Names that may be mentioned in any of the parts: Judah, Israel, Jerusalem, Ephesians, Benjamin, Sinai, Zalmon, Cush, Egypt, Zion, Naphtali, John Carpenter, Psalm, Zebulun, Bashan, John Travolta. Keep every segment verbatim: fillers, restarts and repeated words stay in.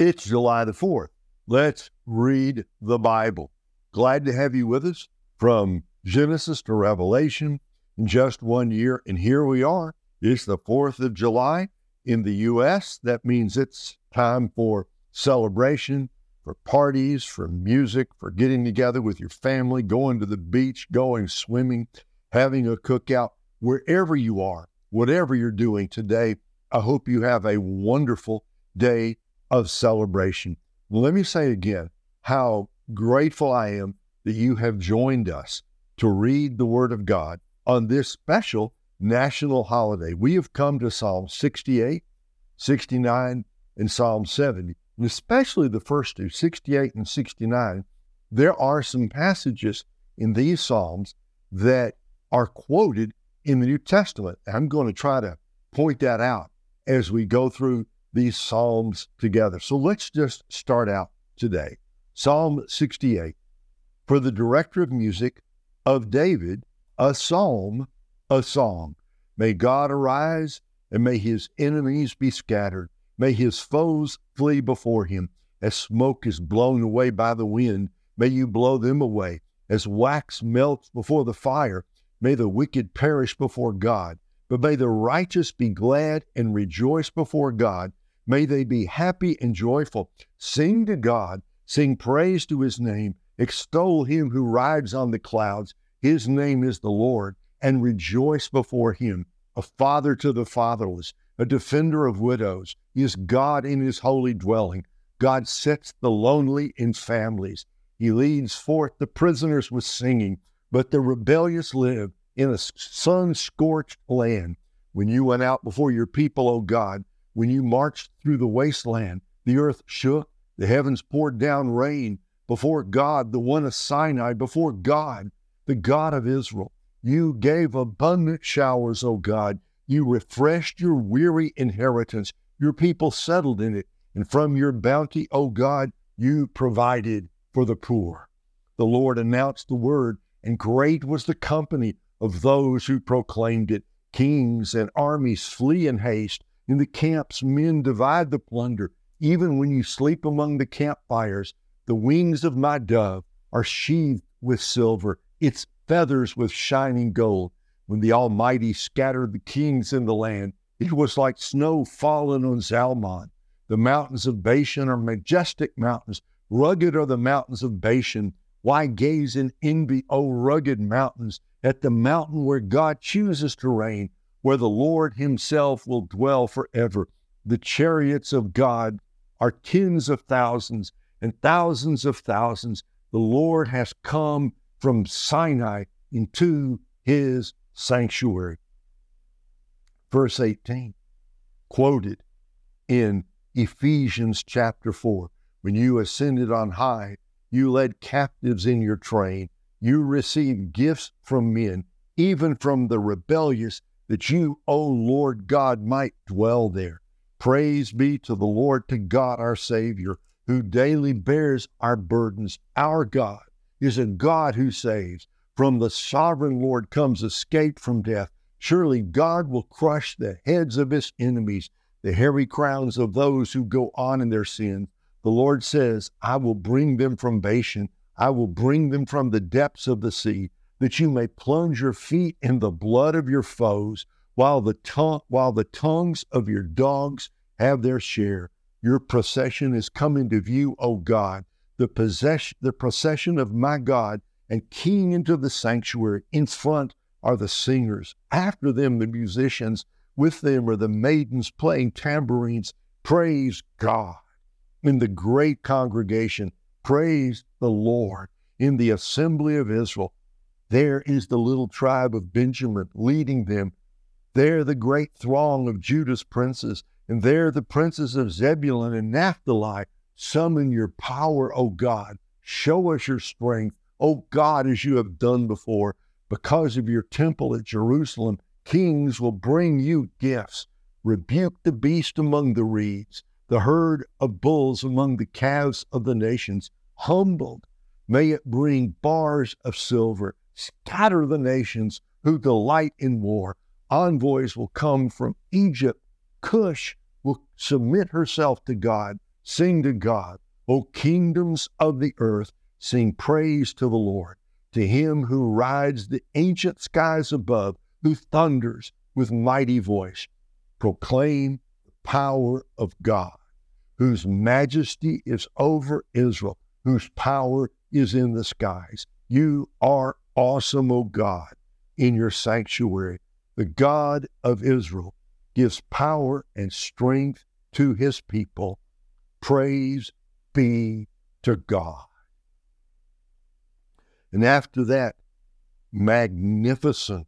It's July the fourth. Let's read the Bible. Glad to have you with us from Genesis to Revelation in just one year. And here we are. It's the fourth of July in the U S. That means it's time for celebration, for parties, for music, for getting together with your family, going to the beach, going swimming, having a cookout. Wherever you are, whatever you're doing today, I hope you have a wonderful day of celebration. Let me say again how grateful I am that you have joined us to read the Word of God on this special national holiday. We have come to Psalm sixty-eight, sixty-nine, and Psalm seventy, and especially the first two, sixty-eight and sixty-nine. There are some passages in these Psalms that are quoted in the New Testament. I'm going to try to point that out as we go through these Psalms together. So let's just start out today. Psalm sixty-eight, for the director of music, of David, a psalm, a song. May God arise, and may his enemies be scattered. May his foes flee before him. As smoke is blown away by the wind, may you blow them away. As wax melts before the fire, may the wicked perish before God. But may the righteous be glad and rejoice before God. May they be happy and joyful. Sing to God, sing praise to his name, extol him who rides on the clouds. His name is the Lord, and rejoice before him. A father to the fatherless, a defender of widows, he is God in his holy dwelling. God sets the lonely in families. He leads forth the prisoners with singing, but the rebellious live in a sun-scorched land. When you went out before your people, O God, when you marched through the wasteland, the earth shook, the heavens poured down rain. Before God, the one of Sinai, before God, the God of Israel, you gave abundant showers, O God. You refreshed your weary inheritance. Your people settled in it, and from your bounty, O God, you provided for the poor. The Lord announced the word, and great was the company of those who proclaimed it. Kings and armies flee in haste. In the camps, men divide the plunder. Even when you sleep among the campfires, the wings of my dove are sheathed with silver, its feathers with shining gold. When the Almighty scattered the kings in the land, it was like snow fallen on Zalmon. The mountains of Bashan are majestic mountains. Rugged are the mountains of Bashan. Why gaze in envy, O rugged mountains, at the mountain where God chooses to reign, where the Lord himself will dwell forever? The chariots of God are tens of thousands and thousands of thousands. The Lord has come from Sinai into his sanctuary. Verse eighteen, quoted in Ephesians chapter four, when you ascended on high, you led captives in your train. You received gifts from men, even from the rebellious, that you, O Lord God, might dwell there. Praise be to the Lord, to God our Savior, who daily bears our burdens. Our God is a God who saves. From the sovereign Lord comes escape from death. Surely God will crush the heads of his enemies, the hairy crowns of those who go on in their sins. The Lord says, I will bring them from Bashan. I will bring them from the depths of the sea, that you may plunge your feet in the blood of your foes, while the tongue, while the tongues of your dogs have their share. Your procession is come into view, O God, the possession, the procession of my God, and king into the sanctuary. In front are the singers, after them the musicians, with them are the maidens playing tambourines. Praise God. In the great congregation, praise the Lord. In the assembly of Israel, there is the little tribe of Benjamin leading them. There the great throng of Judah's princes, and there the princes of Zebulun and Naphtali. Summon your power, O God. Show us your strength, O God, as you have done before. Because of your temple at Jerusalem, kings will bring you gifts. Rebuke the beast among the reeds, the herd of bulls among the calves of the nations. Humbled, may it bring bars of silver. Scatter the nations who delight in war. Envoys will come from Egypt. Cush will submit herself to God. Sing to God, O kingdoms of the earth, sing praise to the Lord, to him who rides the ancient skies above, who thunders with mighty voice. Proclaim the power of God, whose majesty is over Israel, whose power is in the skies. You are awesome, O God, in your sanctuary. The God of Israel gives power and strength to his people. Praise be to God. And after that magnificent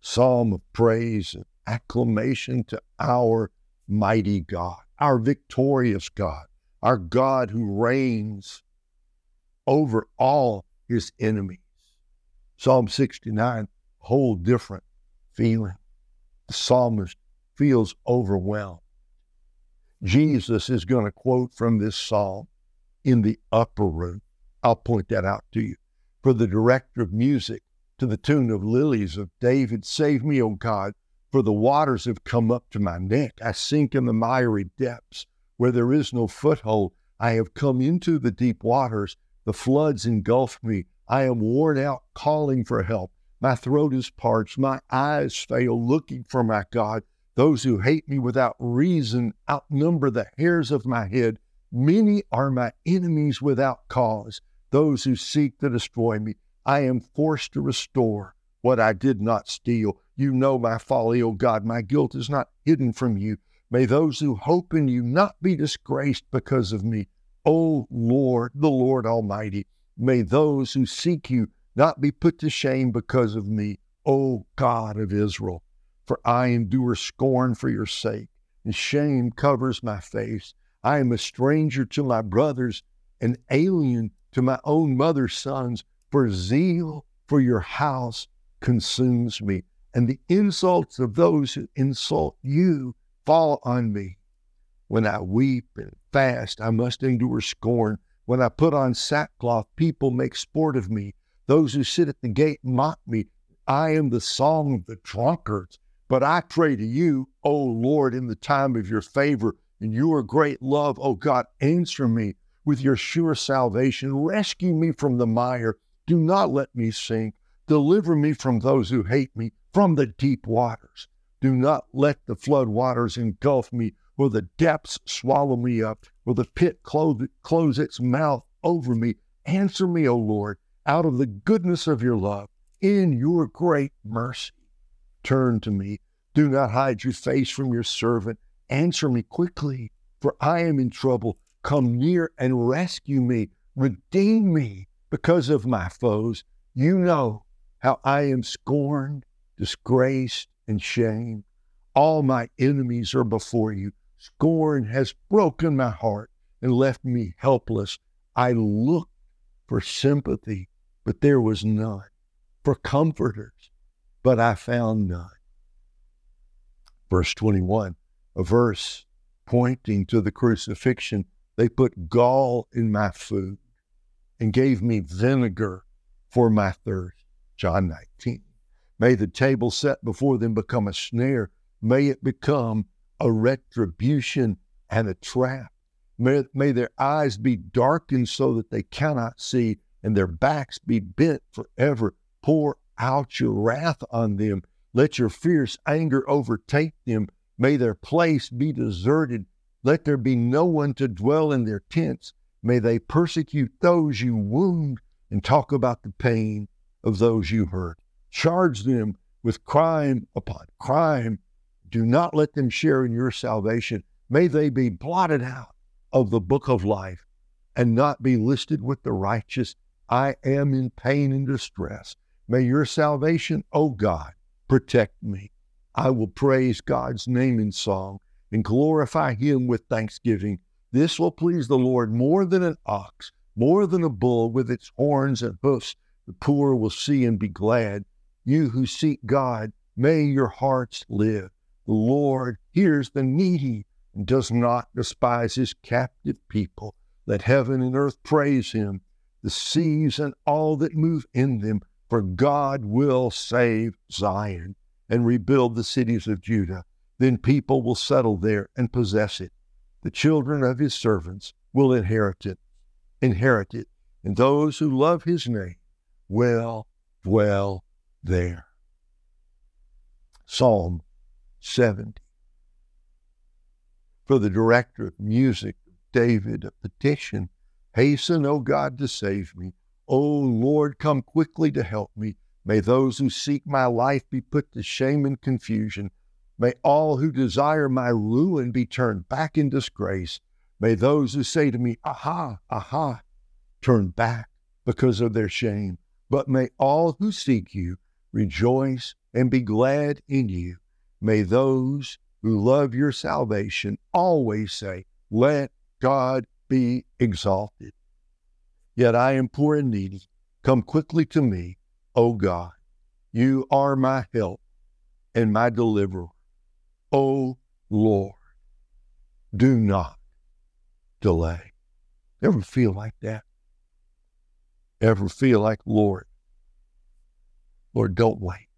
psalm of praise and acclamation to our mighty God, our victorious God, our God who reigns over all his enemies. Psalm sixty-nine, whole different feeling. The psalmist feels overwhelmed. Jesus is going to quote from this psalm in the upper room. I'll point that out to you. For the director of music, to the tune of Lilies of David, save me, O God, for the waters have come up to my neck. I sink in the miry depths where there is no foothold. I have come into the deep waters. The floods engulf me. I am worn out calling for help. My throat is parched. My eyes fail looking for my God. Those who hate me without reason outnumber the hairs of my head. Many are my enemies without cause, those who seek to destroy me. I am forced to restore what I did not steal. You know my folly, O God. My guilt is not hidden from you. May those who hope in you not be disgraced because of me. O Lord, the Lord Almighty, may those who seek you not be put to shame because of me, O God of Israel. For I endure scorn for your sake, and shame covers my face. I am a stranger to my brothers, an alien to my own mother's sons, for zeal for your house consumes me, and the insults of those who insult you fall on me. When I weep and fast, I must endure scorn. When I put on sackcloth, people make sport of me. Those who sit at the gate mock me. I am the song of the drunkards. But I pray to you, O Lord, in the time of your favor and your great love. O God, answer me with your sure salvation. Rescue me from the mire. Do not let me sink. Deliver me from those who hate me, from the deep waters. Do not let the flood waters engulf me, or the depths swallow me up, or the pit close, close its mouth over me. Answer me, O Lord, out of the goodness of your love, in your great mercy. Turn to me. Do not hide your face from your servant. Answer me quickly, for I am in trouble. Come near and rescue me. Redeem me because of my foes. You know how I am scorned, disgraced, and shamed. All my enemies are before you. Scorn has broken my heart and left me helpless. I looked for sympathy, but there was none. For comforters, but I found none. Verse twenty-one, a verse pointing to the crucifixion. They put gall in my food and gave me vinegar for my thirst. John nineteen. May the table set before them become a snare. May it become a retribution and a trap. May, may their eyes be darkened so that they cannot see, and their backs be bent forever. Pour out your wrath on them. Let your fierce anger overtake them. May their place be deserted. Let there be no one to dwell in their tents. May they persecute those you wound and talk about the pain of those you hurt. Charge them with crime upon crime. Do not let them share in your salvation. May they be blotted out of the book of life and not be listed with the righteous. I am in pain and distress. May your salvation, O God, protect me. I will praise God's name in song and glorify him with thanksgiving. This will please the Lord more than an ox, more than a bull with its horns and hoofs. The poor will see and be glad. You who seek God, may your hearts live. The Lord hears the needy and does not despise his captive people. Let heaven and earth praise him, the seas and all that move in them. For God will save Zion and rebuild the cities of Judah. Then people will settle there and possess it. The children of his servants will inherit it, inherit it, and those who love his name will dwell there. Psalm seventy. For the director of music, David, a petition. Hasten, O God, to save me. O Lord, come quickly to help me. May those who seek my life be put to shame and confusion. May all who desire my ruin be turned back in disgrace. May those who say to me, Aha, aha, turn back because of their shame. But may all who seek you rejoice and be glad in you. May those who love your salvation always say, Let God be exalted. Yet I am poor and needy. Come quickly to me, O God. You are my help and my deliverer. O Lord, do not delay. Ever feel like that? Ever feel like, Lord, Lord, don't wait.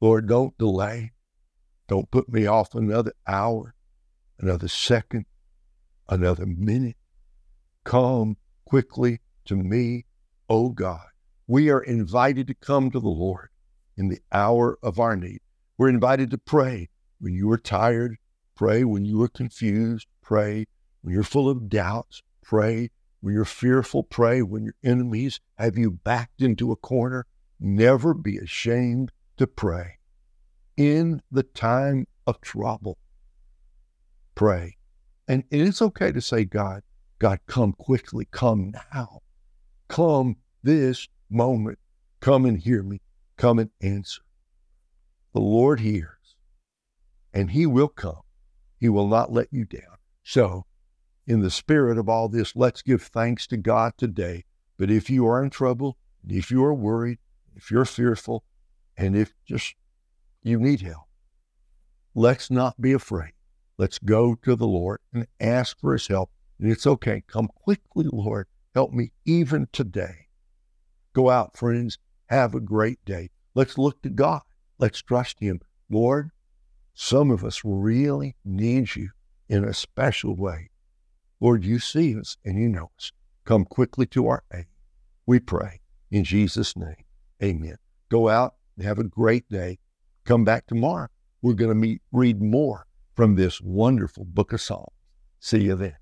Lord, don't delay. Don't put me off another hour, another second, another minute. Come quickly to me, O God. We are invited to come to the Lord in the hour of our need. We're invited to pray when you are tired. Pray when you are confused. Pray when you're full of doubts. Pray when you're fearful. Pray when your enemies have you backed into a corner. Never be ashamed to pray. In the time of trouble, pray. And it is okay to say, God, God, come quickly, come now. Come this moment. Come and hear me. Come and answer. The Lord hears, and he will come. He will not let you down. So, in the spirit of all this, let's give thanks to God today. But if you are in trouble, if you are worried, if you're fearful, and if just you need help, let's not be afraid. Let's go to the Lord and ask for his help. And it's okay. Come quickly, Lord. Help me even today. Go out, friends. Have a great day. Let's look to God. Let's trust him. Lord, some of us really need you in a special way. Lord, you see us and you know us. Come quickly to our aid. We pray in Jesus' name. Amen. Go out and have a great day. Come back tomorrow. We're going to meet, read more from this wonderful book of Psalms. See you then.